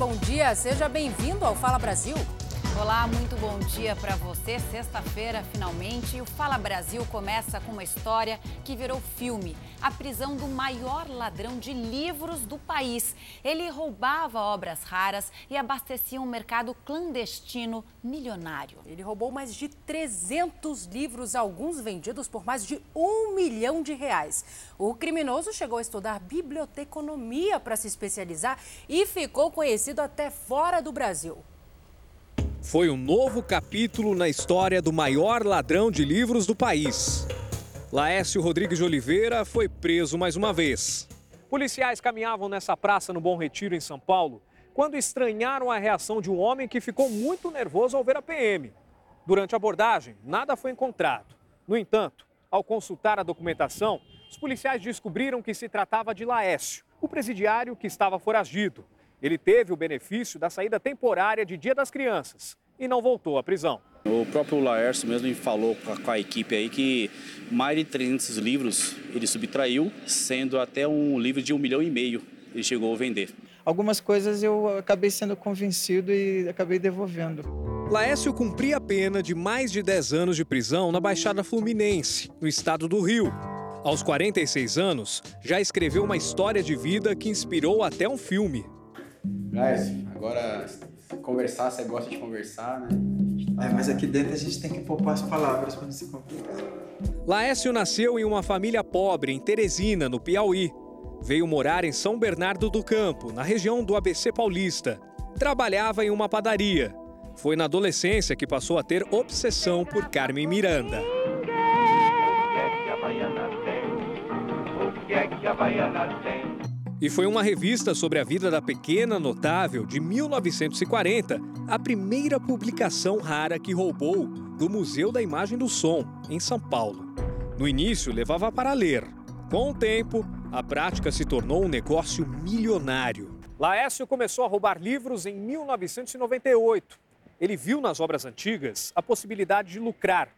bom dia. Seja bem-vindo ao Fala Brasil. Olá, muito bom dia para você. Sexta-feira, finalmente, e o Fala Brasil começa com uma história que virou filme. A prisão do maior ladrão de livros do país. Ele roubava obras raras e abastecia um mercado clandestino milionário. Ele roubou mais de 300 livros, alguns vendidos por mais de R$1 milhão. O criminoso chegou a estudar biblioteconomia para se especializar e ficou conhecido até fora do Brasil. Foi um novo capítulo na história do maior ladrão de livros do país. Laércio Rodrigues de Oliveira foi preso mais uma vez. Policiais caminhavam nessa praça no Bom Retiro, em São Paulo, quando estranharam a reação de um homem que ficou muito nervoso ao ver a PM. Durante a abordagem, nada foi encontrado. No entanto, ao consultar a documentação, os policiais descobriram que se tratava de Laércio, o presidiário que estava foragido. Ele teve o benefício da saída temporária de Dia das Crianças e não voltou à prisão. O próprio Laércio mesmo falou com a equipe aí que mais de 300 livros ele subtraiu, sendo até um livro de R$1,5 milhão ele chegou a vender. Algumas coisas eu acabei sendo convencido e acabei devolvendo. Laércio cumpria a pena de mais de 10 anos de prisão na Baixada Fluminense, no estado do Rio. Aos 46 anos, já escreveu uma história de vida que inspirou até um filme. Laércio, agora conversar, você gosta de conversar, né? Mas aqui dentro a gente tem que poupar as palavras para não se complicar. Laércio nasceu em uma família pobre, em Teresina, no Piauí. Veio morar em São Bernardo do Campo, na região do ABC Paulista. Trabalhava em uma padaria. Foi na adolescência que passou a ter obsessão por Carmen Miranda. O que é que a baiana tem? O que é que a baiana tem? E foi uma revista sobre a vida da pequena notável de 1940, a primeira publicação rara que roubou do Museu da Imagem do Som, em São Paulo. No início, levava para ler. Com o tempo, a prática se tornou um negócio milionário. Laércio começou a roubar livros em 1998. Ele viu nas obras antigas a possibilidade de lucrar.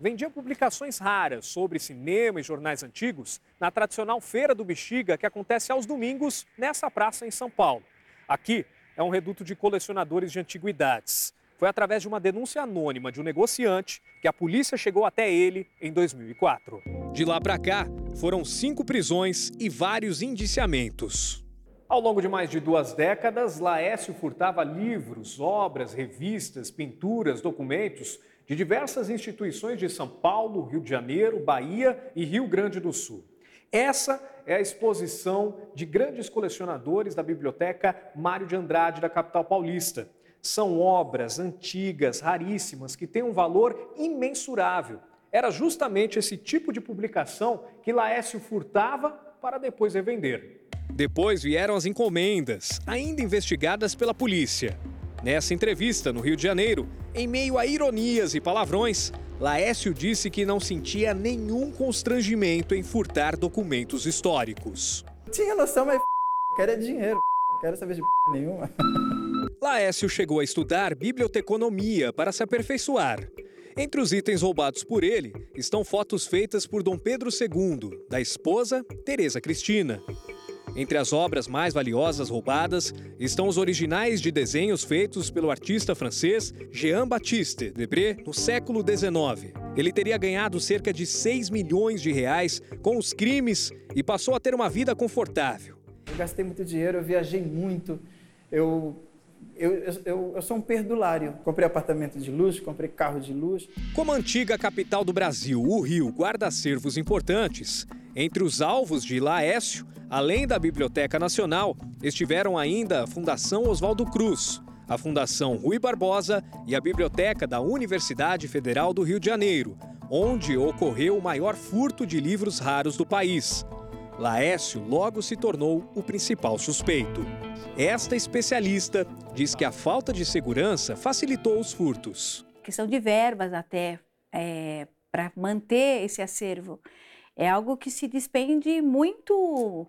Vendia publicações raras sobre cinema e jornais antigos na tradicional Feira do Bexiga, que acontece aos domingos nessa praça em São Paulo. Aqui é um reduto de colecionadores de antiguidades. Foi através de uma denúncia anônima de um negociante que a polícia chegou até ele em 2004. De lá para cá, foram 5 prisões e vários indiciamentos. Ao longo de mais de 2 décadas, Laércio furtava livros, obras, revistas, pinturas, documentos de diversas instituições de São Paulo, Rio de Janeiro, Bahia e Rio Grande do Sul. Essa é a exposição de grandes colecionadores da Biblioteca Mário de Andrade, da capital paulista. São obras antigas, raríssimas, que têm um valor imensurável. Era justamente esse tipo de publicação que Laércio furtava para depois revender. Depois vieram as encomendas, ainda investigadas pela polícia. Nessa entrevista, no Rio de Janeiro, em meio a ironias e palavrões, Laércio disse que não sentia nenhum constrangimento em furtar documentos históricos. Tinha noção, mas era dinheiro, quero saber de nenhuma. Laércio chegou a estudar biblioteconomia para se aperfeiçoar. Entre os itens roubados por ele estão fotos feitas por Dom Pedro II, da esposa Tereza Cristina. Entre as obras mais valiosas roubadas estão os originais de desenhos feitos pelo artista francês Jean-Baptiste Debret no século XIX. Ele teria ganhado cerca de R$6 milhões com os crimes e passou a ter uma vida confortável. Eu gastei muito dinheiro, eu viajei muito, eu sou um perdulário. Comprei apartamento de luxo, comprei carro de luxo. Como a antiga capital do Brasil, o Rio, guarda acervos importantes, entre os alvos de Laércio, além da Biblioteca Nacional, estiveram ainda a Fundação Oswaldo Cruz, a Fundação Rui Barbosa e a Biblioteca da Universidade Federal do Rio de Janeiro, onde ocorreu o maior furto de livros raros do país. Laércio logo se tornou o principal suspeito. Esta especialista diz que a falta de segurança facilitou os furtos. A questão de verbas até para manter esse acervo é algo que se despende muito.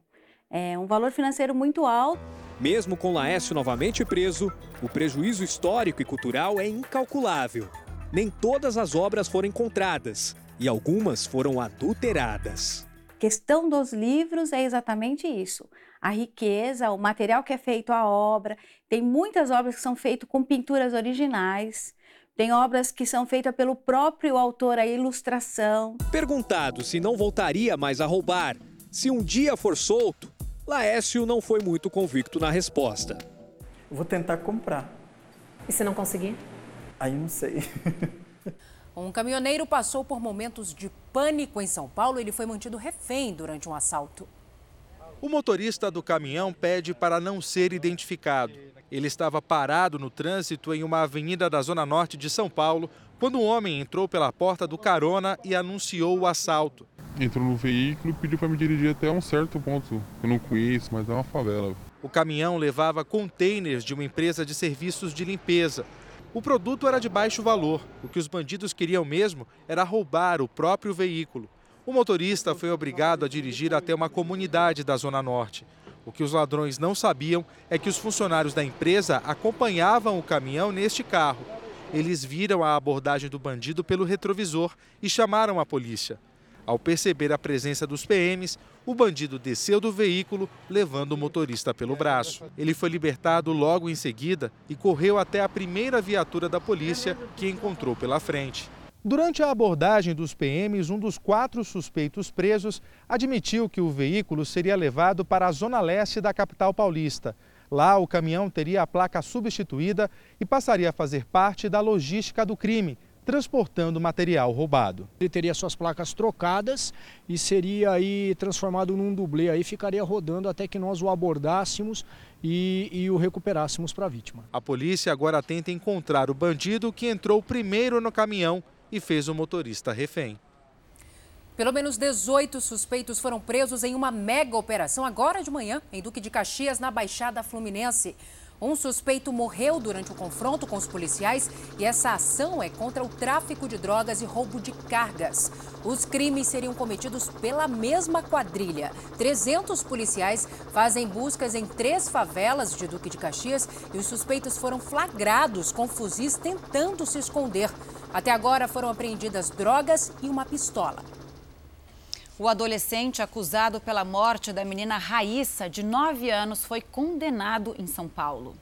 É um valor financeiro muito alto. Mesmo com Laércio novamente preso, o prejuízo histórico e cultural é incalculável. Nem todas as obras foram encontradas e algumas foram adulteradas. A questão dos livros é exatamente isso. a riqueza, o material que é feito a obra. Tem muitas obras que são feitas com pinturas originais. Tem obras que são feitas pelo próprio autor, a ilustração. Perguntado se não voltaria mais a roubar, se um dia for solto, Laércio não foi muito convicto na resposta. Vou tentar comprar. E se não conseguir? Aí não sei. Um caminhoneiro passou por momentos de pânico em São Paulo. Ele foi mantido refém durante um assalto. O motorista do caminhão pede para não ser identificado. Ele estava parado no trânsito em uma avenida da Zona Norte de São Paulo, quando um homem entrou pela porta do carona e anunciou o assalto. Entrou no veículo e pediu para me dirigir até um certo ponto. Eu não conheço, mas é uma favela. O caminhão levava containers de uma empresa de serviços de limpeza. O produto era de baixo valor. O que os bandidos queriam mesmo era roubar o próprio veículo. O motorista foi obrigado a dirigir até uma comunidade da Zona Norte. O que os ladrões não sabiam é que os funcionários da empresa acompanhavam o caminhão neste carro. Eles viram a abordagem do bandido pelo retrovisor e chamaram a polícia. Ao perceber a presença dos PMs, o bandido desceu do veículo, levando o motorista pelo braço. Ele foi libertado logo em seguida e correu até a primeira viatura da polícia que encontrou pela frente. Durante a abordagem dos PMs, um dos 4 suspeitos presos admitiu que o veículo seria levado para a zona leste da capital paulista. Lá, o caminhão teria a placa substituída e passaria a fazer parte da logística do crime, transportando material roubado. Ele teria suas placas trocadas e seria aí transformado num dublê, aí ficaria rodando até que nós o abordássemos e o recuperássemos para a vítima. A polícia agora tenta encontrar o bandido que entrou primeiro no caminhão e fez o motorista refém. Pelo menos 18 suspeitos foram presos em uma mega operação agora de manhã em Duque de Caxias, na Baixada Fluminense. Um suspeito morreu durante o confronto com os policiais e essa ação é contra o tráfico de drogas e roubo de cargas. Os crimes seriam cometidos pela mesma quadrilha. 300 policiais fazem buscas em 3 favelas de Duque de Caxias e os suspeitos foram flagrados com fuzis tentando se esconder. Até agora foram apreendidas drogas e uma pistola. O adolescente acusado pela morte da menina Raíssa, de 9 anos, foi condenado em São Paulo.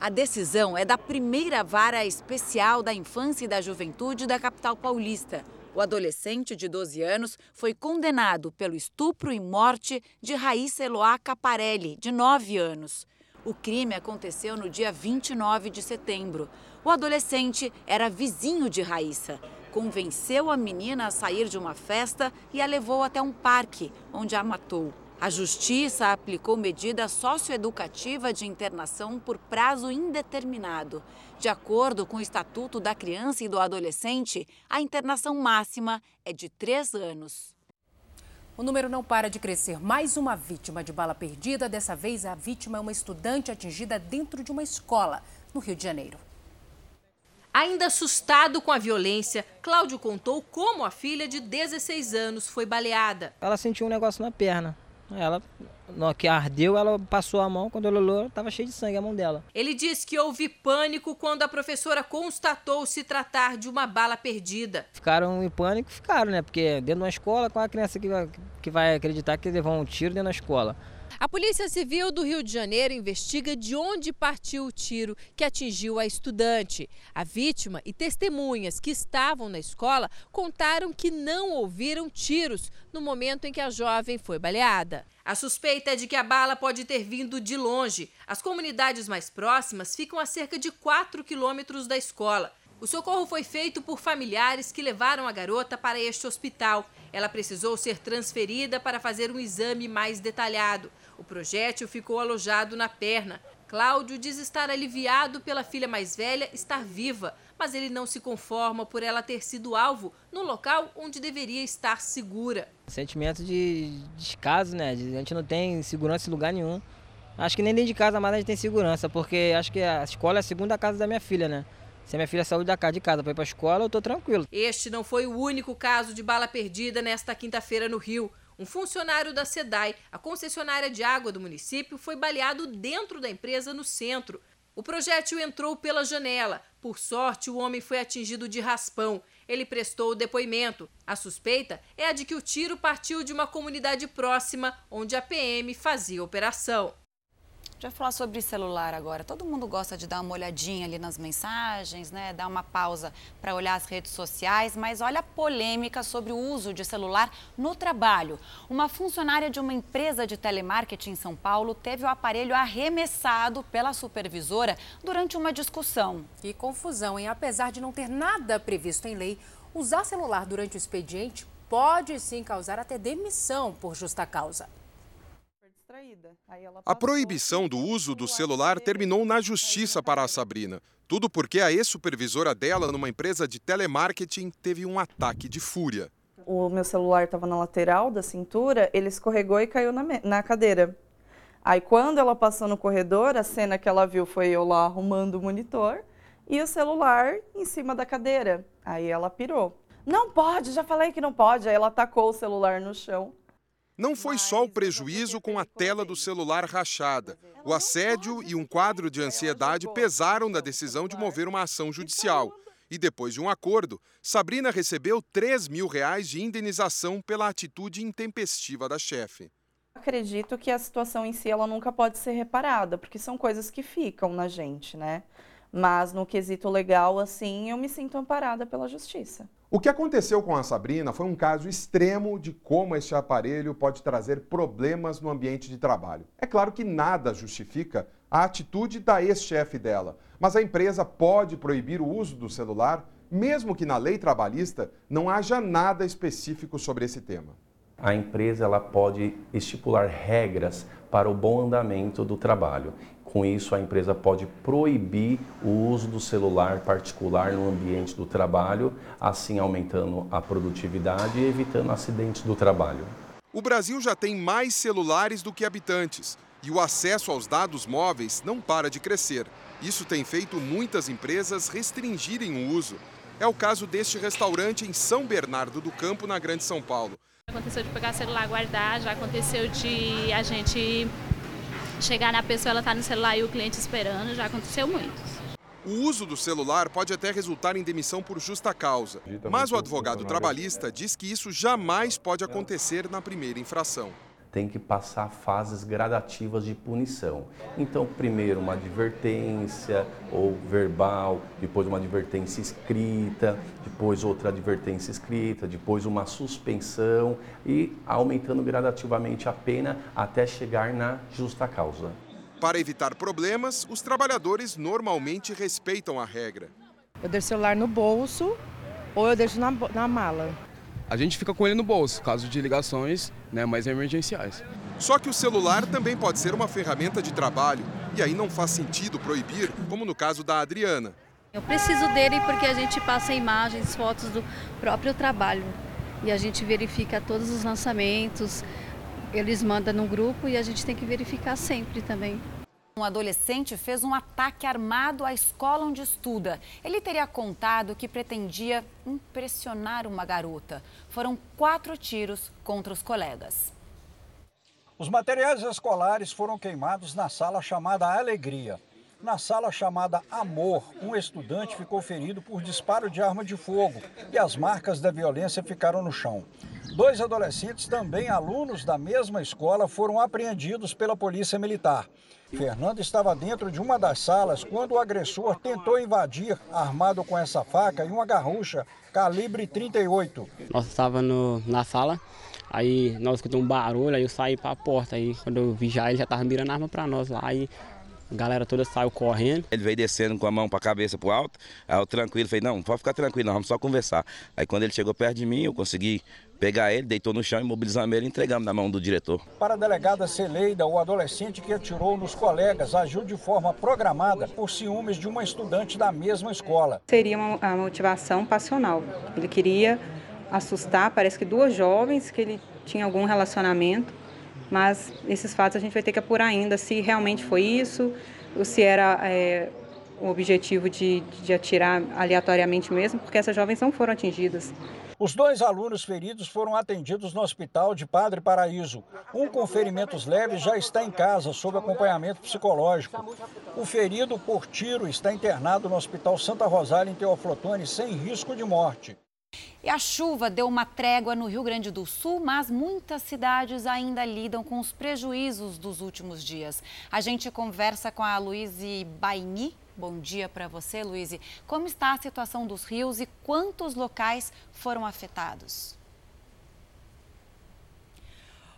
A decisão é da primeira vara especial da infância e da juventude da capital paulista. O adolescente, de 12 anos, foi condenado pelo estupro e morte de Raíssa Eloá Caparelli, de 9 anos. O crime aconteceu no dia 29 de setembro. O adolescente era vizinho de Raíssa. Convenceu a menina a sair de uma festa e a levou até um parque, onde a matou. A justiça aplicou medida socioeducativa de internação por prazo indeterminado. De acordo com o Estatuto da Criança e do Adolescente, a internação máxima é de 3 anos. O número não para de crescer. Mais uma vítima de bala perdida. Dessa vez, a vítima é uma estudante atingida dentro de uma escola, no Rio de Janeiro. Ainda assustado com a violência, Cláudio contou como a filha de 16 anos foi baleada. Ela sentiu um negócio na perna. Ela, que ardeu, ela passou a mão, quando ela olhou, estava cheia de sangue a mão dela. Ele diz que houve pânico quando a professora constatou se tratar de uma bala perdida. Ficaram em pânico, né? Porque dentro de uma escola, com a criança que vai acreditar que levou um tiro dentro da escola. A Polícia Civil do Rio de Janeiro investiga de onde partiu o tiro que atingiu a estudante. A vítima e testemunhas que estavam na escola contaram que não ouviram tiros no momento em que a jovem foi baleada. A suspeita é de que a bala pode ter vindo de longe. As comunidades mais próximas ficam a cerca de 4 quilômetros da escola. O socorro foi feito por familiares que levaram a garota para este hospital. Ela precisou ser transferida para fazer um exame mais detalhado. O projétil ficou alojado na perna. Cláudio diz estar aliviado pela filha mais velha estar viva, mas ele não se conforma por ela ter sido alvo no local onde deveria estar segura. Sentimento de descaso, né? A gente não tem segurança em lugar nenhum. Acho que nem dentro de casa mais a gente tem segurança, porque acho que a escola é a segunda casa da minha filha, né? Se a minha filha saiu de casa para ir para a escola, eu estou tranquilo. Este não foi o único caso de bala perdida nesta quinta-feira no Rio. Um funcionário da CEDAI, a concessionária de água do município, foi baleado dentro da empresa no centro. O projétil entrou pela janela. Por sorte, o homem foi atingido de raspão. Ele prestou o depoimento. A suspeita é a de que o tiro partiu de uma comunidade próxima, onde a PM fazia a operação. Já falar sobre celular agora. Todo mundo gosta de dar uma olhadinha ali nas mensagens, né? Dar uma pausa para olhar as redes sociais, mas olha a polêmica sobre o uso de celular no trabalho. Uma funcionária de uma empresa de telemarketing em São Paulo teve o aparelho arremessado pela supervisora durante uma discussão. Que confusão, hein? Apesar de não ter nada previsto em lei, usar celular durante o expediente pode sim causar até demissão por justa causa. A proibição do uso do celular terminou na justiça para a Sabrina. Tudo porque a ex-supervisora dela, numa empresa de telemarketing, teve um ataque de fúria. O meu celular estava na lateral da cintura, ele escorregou e caiu na cadeira. Aí quando ela passou no corredor, a cena que ela viu foi eu lá arrumando o monitor e o celular em cima da cadeira. Aí ela pirou. Não pode, já falei que não pode. Aí ela tacou o celular no chão. Não foi só o prejuízo com a tela do celular rachada. O assédio e um quadro de ansiedade pesaram na decisão de mover uma ação judicial. E depois de um acordo, Sabrina recebeu R$3.000 de indenização pela atitude intempestiva da chefe. Acredito que a situação em si ela nunca pode ser reparada, porque são coisas que ficam na gente, né? Mas no quesito legal, assim, eu me sinto amparada pela justiça. O que aconteceu com a Sabrina foi um caso extremo de como este aparelho pode trazer problemas no ambiente de trabalho. É claro que nada justifica a atitude da ex-chefe dela, mas a empresa pode proibir o uso do celular, mesmo que na lei trabalhista não haja nada específico sobre esse tema. A empresa ela pode estipular regras para o bom andamento do trabalho. Com isso, a empresa pode proibir o uso do celular particular no ambiente do trabalho, assim aumentando a produtividade e evitando acidentes do trabalho. O Brasil já tem mais celulares do que habitantes e o acesso aos dados móveis não para de crescer. Isso tem feito muitas empresas restringirem o uso. É o caso deste restaurante em São Bernardo do Campo, na Grande São Paulo. Já aconteceu de pegar celular, guardar, já aconteceu de a gente chegar na pessoa, ela está no celular e o cliente esperando, já aconteceu muito. O uso do celular pode até resultar em demissão por justa causa, mas o advogado trabalhista diz que isso jamais pode acontecer na primeira infração. Tem que passar fases gradativas de punição. Então, primeiro uma advertência ou verbal, depois uma advertência escrita, depois outra advertência escrita, depois uma suspensão e aumentando gradativamente a pena até chegar na justa causa. Para evitar problemas, os trabalhadores normalmente respeitam a regra. Eu deixo o celular no bolso ou eu deixo na mala. A gente fica com ele no bolso, caso de ligações, né, mais emergenciais. Só que o celular também pode ser uma ferramenta de trabalho. E aí não faz sentido proibir, como no caso da Adriana. Eu preciso dele porque a gente passa imagens, fotos do próprio trabalho. E a gente verifica todos os lançamentos, eles mandam no grupo e a gente tem que verificar sempre também. Um adolescente fez um ataque armado à escola onde estuda. Ele teria contado que pretendia impressionar uma garota. Foram 4 tiros contra os colegas. Os materiais escolares foram queimados na sala chamada Alegria. Na sala chamada Amor, um estudante ficou ferido por disparo de arma de fogo e as marcas da violência ficaram no chão. 2 adolescentes, também alunos da mesma escola, foram apreendidos pela polícia militar. Fernando estava dentro de uma das salas quando o agressor tentou invadir, armado com essa faca e uma garrucha calibre 38. Nós estávamos na sala, aí nós escutamos um barulho, aí eu saí para a porta, aí quando eu vi já ele já estava mirando a arma para nós lá, aí a galera toda saiu correndo. Ele veio descendo com a mão para a cabeça para o alto, aí eu tranquilo, falei, não, pode ficar tranquilo, nós vamos só conversar. Aí quando ele chegou perto de mim, eu consegui pegar ele, deitou no chão, imobilizamos ele e entregamos na mão do diretor. Para a delegada Celeida, o adolescente que atirou nos colegas agiu de forma programada por ciúmes de uma estudante da mesma escola. Seria uma motivação passional. Ele queria assustar, parece que 2 jovens que ele tinha algum relacionamento, mas esses fatos a gente vai ter que apurar ainda se realmente foi isso, ou se era o objetivo de atirar aleatoriamente mesmo, porque essas jovens não foram atingidas. Os 2 alunos feridos foram atendidos no hospital de Padre Paraíso. Um com ferimentos leves já está em casa, sob acompanhamento psicológico. O ferido por tiro está internado no Hospital Santa Rosália, em Teoflotone, sem risco de morte. E a chuva deu uma trégua no Rio Grande do Sul, mas muitas cidades ainda lidam com os prejuízos dos últimos dias. A gente conversa com a Luíse Baini. Bom dia para você, Luíse. Como está a situação dos rios e quantos locais foram afetados?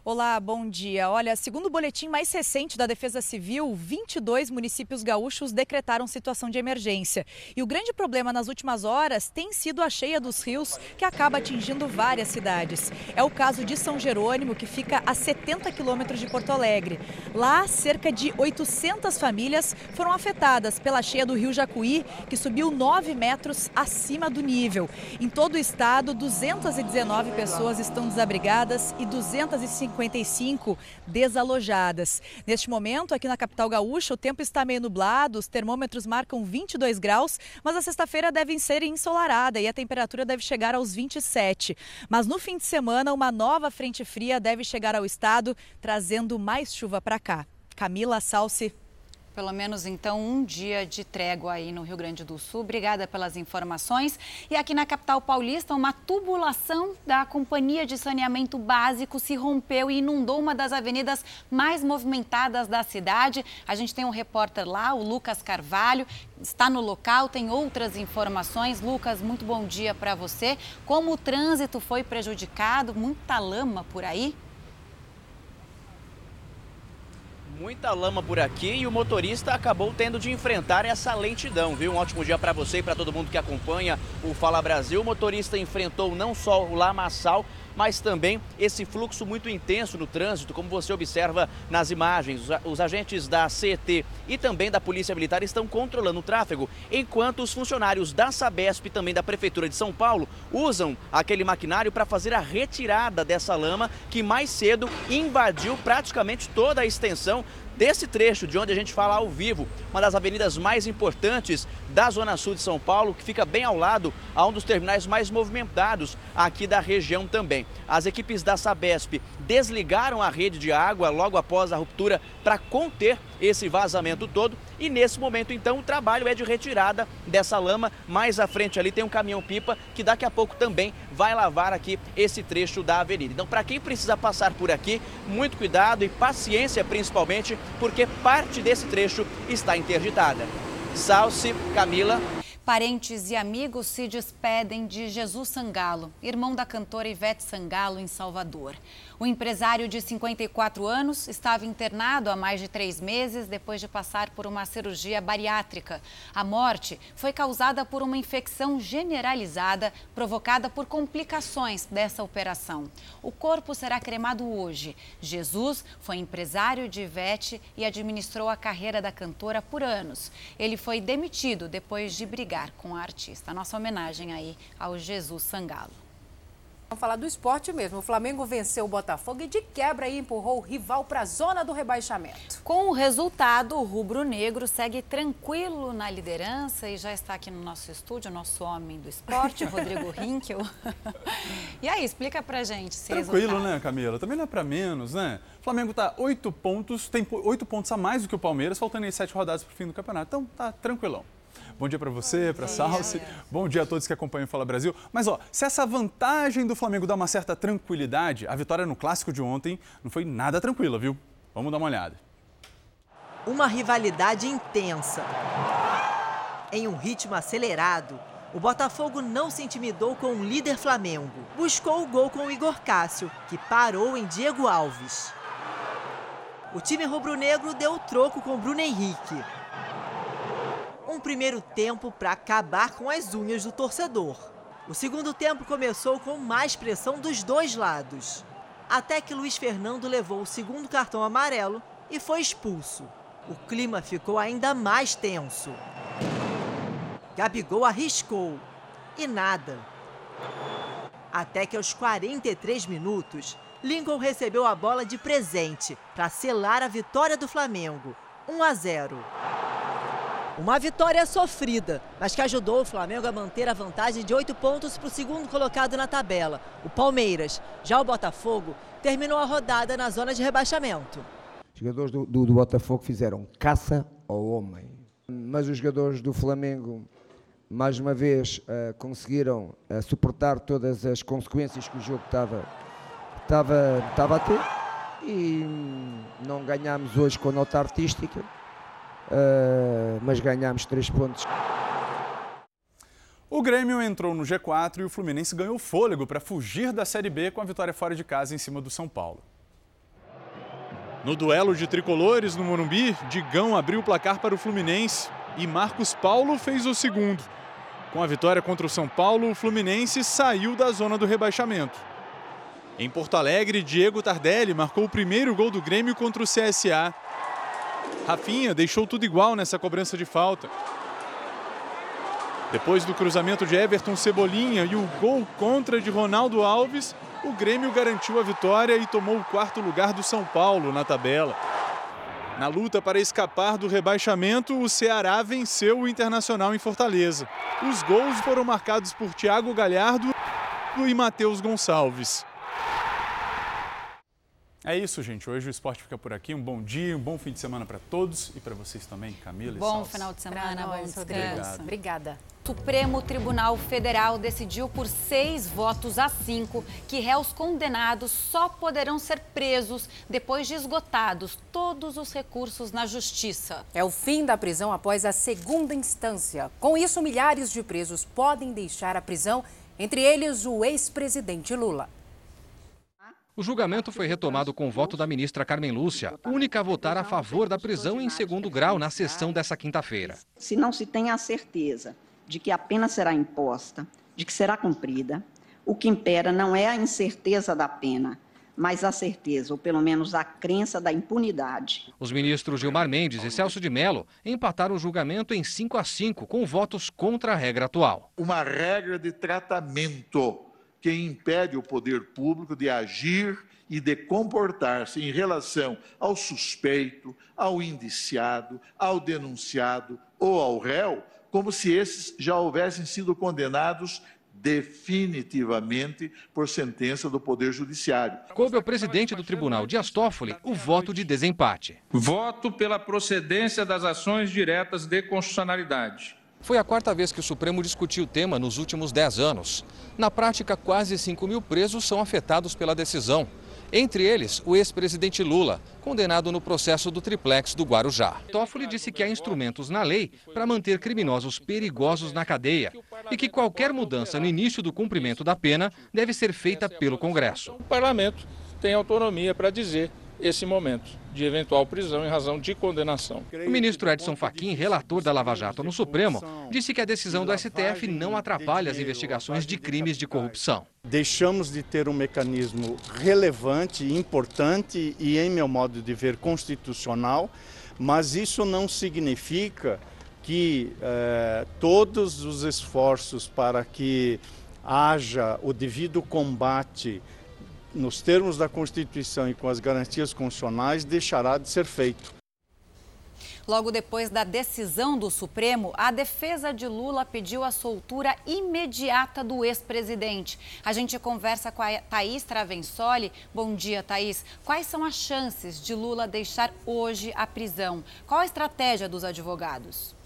Olá, bom dia. Olha, segundo o boletim mais recente da Defesa Civil, 22 municípios gaúchos decretaram situação de emergência. E o grande problema nas últimas horas tem sido a cheia dos rios, que acaba atingindo várias cidades. É o caso de São Jerônimo, que fica a 70 quilômetros de Porto Alegre. Lá, cerca de 800 famílias foram afetadas pela cheia do rio Jacuí, que subiu 9 metros acima do nível. Em todo o estado, 219 pessoas estão desabrigadas e 255 desalojadas. Neste momento, aqui na capital gaúcha, o tempo está meio nublado, os termômetros marcam 22 graus, mas a sexta-feira deve ser ensolarada e a temperatura deve chegar aos 27. Mas no fim de semana, uma nova frente fria deve chegar ao estado, trazendo mais chuva para cá. Camila Salsi. Pelo menos, então, um dia de trégua aí no Rio Grande do Sul. Obrigada pelas informações. E aqui na capital paulista, uma tubulação da Companhia de Saneamento Básico se rompeu e inundou uma das avenidas mais movimentadas da cidade. A gente tem um repórter lá, o Lucas Carvalho, está no local, tem outras informações. Lucas, muito bom dia para você. Como o trânsito foi prejudicado? Muita lama por aí? Muita lama por aqui e o motorista acabou tendo de enfrentar essa lentidão, viu? Um ótimo dia para você e para todo mundo que acompanha o Fala Brasil. O motorista enfrentou não só o lamaçal, mas também esse fluxo muito intenso no trânsito, como você observa nas imagens. Os agentes da CET e também da Polícia Militar estão controlando o tráfego, enquanto os funcionários da Sabesp e também da Prefeitura de São Paulo usam aquele maquinário para fazer a retirada dessa lama que mais cedo invadiu praticamente toda a extensão desse trecho de onde a gente fala ao vivo, uma das avenidas mais importantes da Zona Sul de São Paulo, que fica bem ao lado a um dos terminais mais movimentados aqui da região também. As equipes da Sabesp desligaram a rede de água logo após a ruptura para conter esse vazamento todo e nesse momento então o trabalho é de retirada dessa lama. Mais à frente ali tem um caminhão-pipa que daqui a pouco também vai lavar aqui esse trecho da avenida. Então, para quem precisa passar por aqui, muito cuidado e paciência principalmente, porque parte desse trecho está interditada. Salve, Camila. Parentes e amigos se despedem de Jesus Sangalo, irmão da cantora Ivete Sangalo, em Salvador. O empresário de 54 anos estava internado há mais de 3 meses depois de passar por uma cirurgia bariátrica. A morte foi causada por uma infecção generalizada provocada por complicações dessa operação. O corpo será cremado hoje. Jesus foi empresário de Ivete e administrou a carreira da cantora por anos. Ele foi demitido depois de brigar com a artista. Nossa homenagem aí ao Jesus Sangalo. Vamos falar do esporte mesmo. O Flamengo venceu o Botafogo e de quebra empurrou o rival para a zona do rebaixamento. Com o resultado, o rubro-negro segue tranquilo na liderança e já está aqui no nosso estúdio, o nosso homem do esporte, Rodrigo Hinckel. E aí, explica pra gente esse tranquilo, resultado, né, Camila? Também não é pra menos, né? O Flamengo tá 8 pontos, tem 8 ponts a mais do que o Palmeiras, faltando aí 7 rodadas pro fim do campeonato. Então, tá tranquilão. Bom dia para você, para a Salsi. Bom dia a todos que acompanham o Fala Brasil. Mas, ó, se essa vantagem do Flamengo dá uma certa tranquilidade, a vitória no Clássico de ontem não foi nada tranquila, viu? Vamos dar uma olhada. Uma rivalidade intensa. Em um ritmo acelerado, o Botafogo não se intimidou com o líder Flamengo. Buscou o gol com o Igor Cássio, que parou em Diego Alves. O time rubro-negro deu o troco com o Bruno Henrique. Um primeiro tempo para acabar com as unhas do torcedor. O segundo tempo começou com mais pressão dos dois lados, até que Luiz Fernando levou o segundo cartão amarelo e foi expulso. O clima ficou ainda mais tenso. Gabigol arriscou e nada. Até que aos 43 minutos, Lincoln recebeu a bola de presente para selar a vitória do Flamengo, 1-0. Uma vitória sofrida, mas que ajudou o Flamengo a manter a vantagem de 8 pontos para o segundo colocado na tabela, o Palmeiras. Já o Botafogo terminou a rodada na zona de rebaixamento. Os jogadores do Botafogo fizeram caça ao homem, mas os jogadores do Flamengo mais uma vez conseguiram suportar todas as consequências que o jogo estava a ter, e não ganhámos hoje com nota artística, mas ganhámos 3 pontos. O Grêmio entrou no G4 e o Fluminense ganhou fôlego para fugir da Série B com a vitória fora de casa em cima do São Paulo. No duelo de tricolores no Morumbi, Digão abriu o placar para o Fluminense e Marcos Paulo fez o segundo. Com a vitória contra o São Paulo, o Fluminense saiu da zona do rebaixamento. Em Porto Alegre, Diego Tardelli marcou o primeiro gol do Grêmio contra o CSA. Rafinha deixou tudo igual nessa cobrança de falta. Depois do cruzamento de Everton Cebolinha e o gol contra de Ronaldo Alves, o Grêmio garantiu a vitória e tomou o 4º lugar do São Paulo na tabela. Na luta para escapar do rebaixamento, o Ceará venceu o Internacional em Fortaleza. Os gols foram marcados por Tiago Galhardo e Matheus Gonçalves. É isso, gente. Hoje o Esporte fica por aqui. Um bom dia, um bom fim de semana para todos e para vocês também, Camila e Salles. Bom final de semana, bom descanso. Obrigada. O Supremo Tribunal Federal decidiu por 6 votos a 5 que réus condenados só poderão ser presos depois de esgotados todos os recursos na justiça. É o fim da prisão após a segunda instância. Com isso, milhares de presos podem deixar a prisão, entre eles o ex-presidente Lula. O julgamento foi retomado com o voto da ministra Carmen Lúcia, única a votar a favor da prisão em segundo grau na sessão dessa quinta-feira. Se não se tem a certeza de que a pena será imposta, de que será cumprida, o que impera não é a incerteza da pena, mas a certeza, ou pelo menos a crença da impunidade. Os ministros Gilmar Mendes e Celso de Mello empataram o julgamento em 5-5, com votos contra a regra atual. Uma regra de tratamento que impede o poder público de agir e de comportar-se em relação ao suspeito, ao indiciado, ao denunciado ou ao réu, como se esses já houvessem sido condenados definitivamente por sentença do Poder Judiciário. Coube ao presidente do tribunal, Dias Toffoli, o voto de desempate. Voto pela procedência das ações diretas de constitucionalidade. Foi a 4ª vez que o Supremo discutiu o tema nos últimos 10 anos. Na prática, quase 5 mil presos são afetados pela decisão. Entre eles, o ex-presidente Lula, condenado no processo do triplex do Guarujá. Toffoli disse que há instrumentos na lei para manter criminosos perigosos na cadeia e que qualquer mudança no início do cumprimento da pena deve ser feita pelo Congresso. O parlamento tem autonomia para dizer esse momento de eventual prisão em razão de condenação. O ministro Edson Fachin, relator da Lava Jato no Supremo, disse que a decisão do STF não atrapalha as investigações de crimes de corrupção. Deixamos de ter um mecanismo relevante, importante e, em meu modo de ver, constitucional, mas isso não significa que todos os esforços para que haja o devido combate nos termos da Constituição e com as garantias constitucionais, deixará de ser feito. Logo depois da decisão do Supremo, a defesa de Lula pediu a soltura imediata do ex-presidente. A gente conversa com a Thaís Travensoli. Bom dia, Thaís. Quais são as chances de Lula deixar hoje a prisão? Qual a estratégia dos advogados?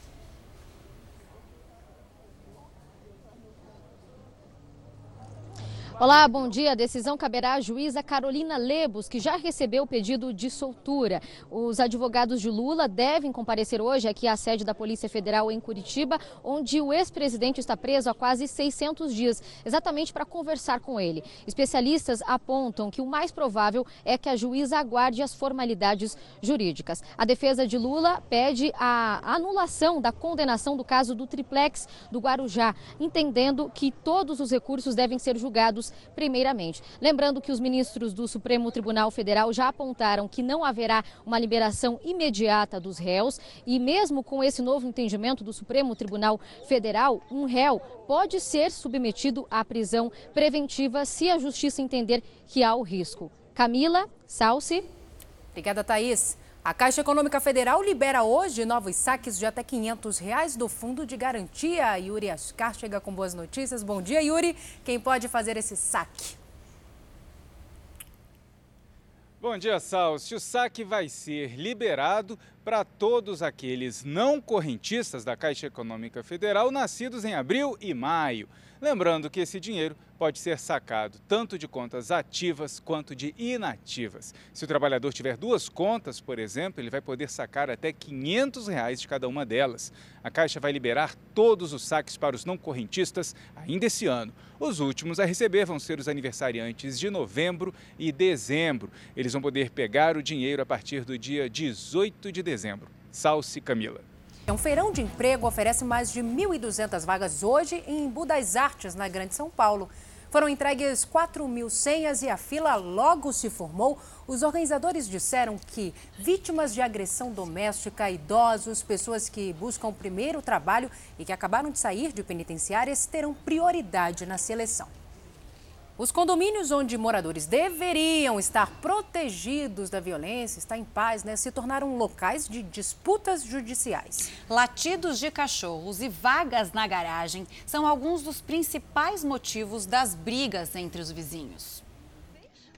Olá, bom dia. A decisão caberá à juíza Carolina Lebos, que já recebeu o pedido de soltura. Os advogados de Lula devem comparecer hoje aqui à sede da Polícia Federal em Curitiba, onde o ex-presidente está preso há quase 600 dias, exatamente para conversar com ele. Especialistas apontam que o mais provável é que a juíza aguarde as formalidades jurídicas. A defesa de Lula pede a anulação da condenação do caso do triplex do Guarujá, entendendo que todos os recursos devem ser julgados primeiramente. Lembrando que os ministros do Supremo Tribunal Federal já apontaram que não haverá uma liberação imediata dos réus e mesmo com esse novo entendimento do Supremo Tribunal Federal, um réu pode ser submetido à prisão preventiva se a justiça entender que há o risco. Camila, Salsi. Obrigada, Thaís. A Caixa Econômica Federal libera hoje novos saques de até R$500 do Fundo de Garantia. Yuri Ascar chega com boas notícias. Bom dia, Yuri. Quem pode fazer esse saque? Bom dia, Salsi. O saque vai ser liberado para todos aqueles não correntistas da Caixa Econômica Federal nascidos em abril e maio. Lembrando que esse dinheiro pode ser sacado tanto de contas ativas quanto de inativas. Se o trabalhador tiver duas contas, por exemplo, ele vai poder sacar até R$ 500 de cada uma delas. A Caixa vai liberar todos os saques para os não correntistas ainda esse ano. Os últimos a receber vão ser os aniversariantes de novembro e dezembro. Eles vão poder pegar o dinheiro a partir do dia 18 de dezembro. Salsi, Camila. Um feirão de emprego oferece mais de 1.200 vagas hoje em Embu das Artes, na Grande São Paulo. Foram entregues 4.000 senhas e a fila logo se formou. Os organizadores disseram que vítimas de agressão doméstica, idosos, pessoas que buscam primeiro trabalho e que acabaram de sair de penitenciárias terão prioridade na seleção. Os condomínios onde moradores deveriam estar protegidos da violência, estar em paz, né, se tornaram locais de disputas judiciais. Latidos de cachorros e vagas na garagem são alguns dos principais motivos das brigas entre os vizinhos.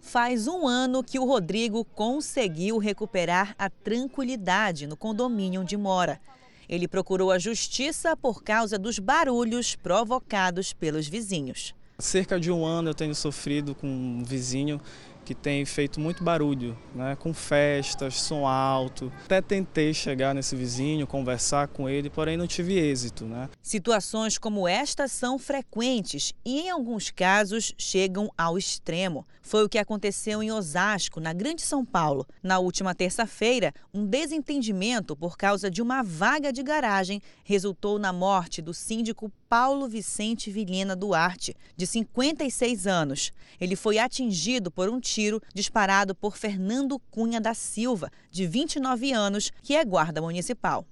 Faz um ano que o Rodrigo conseguiu recuperar a tranquilidade no condomínio onde mora. Ele procurou a justiça por causa dos barulhos provocados pelos vizinhos. Cerca de um ano eu tenho sofrido com um vizinho que tem feito muito barulho, né? Com festas, som alto. Até tentei chegar nesse vizinho, conversar com ele, porém não tive êxito, né? Situações como esta são frequentes e, em alguns casos, chegam ao extremo. Foi o que aconteceu em Osasco, na Grande São Paulo. Na última terça-feira, um desentendimento por causa de uma vaga de garagem resultou na morte do síndico Paulo Vicente Vilhena Duarte, de 56 anos. Ele foi atingido por um tiro disparado por Fernando Cunha da Silva, de 29 anos, que é guarda municipal.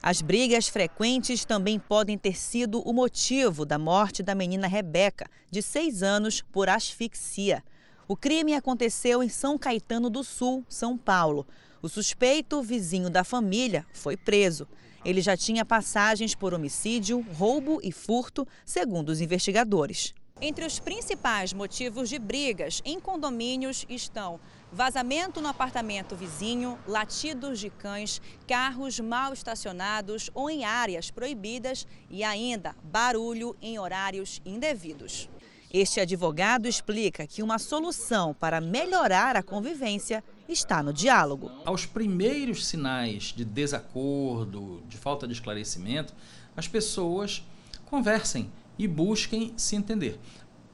As brigas frequentes também podem ter sido o motivo da morte da menina Rebeca, de 6 anos, por asfixia. O crime aconteceu em São Caetano do Sul, São Paulo. O suspeito, vizinho da família, foi preso. Ele já tinha passagens por homicídio, roubo e furto, segundo os investigadores. Entre os principais motivos de brigas em condomínios estão vazamento no apartamento vizinho, latidos de cães, carros mal estacionados ou em áreas proibidas e ainda barulho em horários indevidos. Este advogado explica que uma solução para melhorar a convivência está no diálogo. Aos primeiros sinais de desacordo, de falta de esclarecimento, as pessoas conversem e busquem se entender.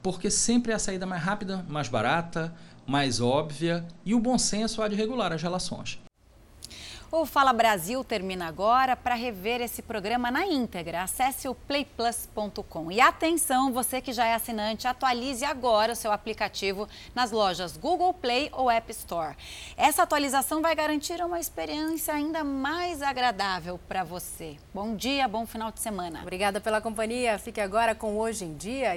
Porque sempre é a saída mais rápida, mais barata, mais óbvia e o bom senso há de regular as relações. O Fala Brasil termina agora. Para rever esse programa na íntegra, acesse o playplus.com. E atenção, você que já é assinante, atualize agora o seu aplicativo nas lojas Google Play ou App Store. Essa atualização vai garantir uma experiência ainda mais agradável para você. Bom dia, bom final de semana. Obrigada pela companhia. Fique agora com Hoje em Dia.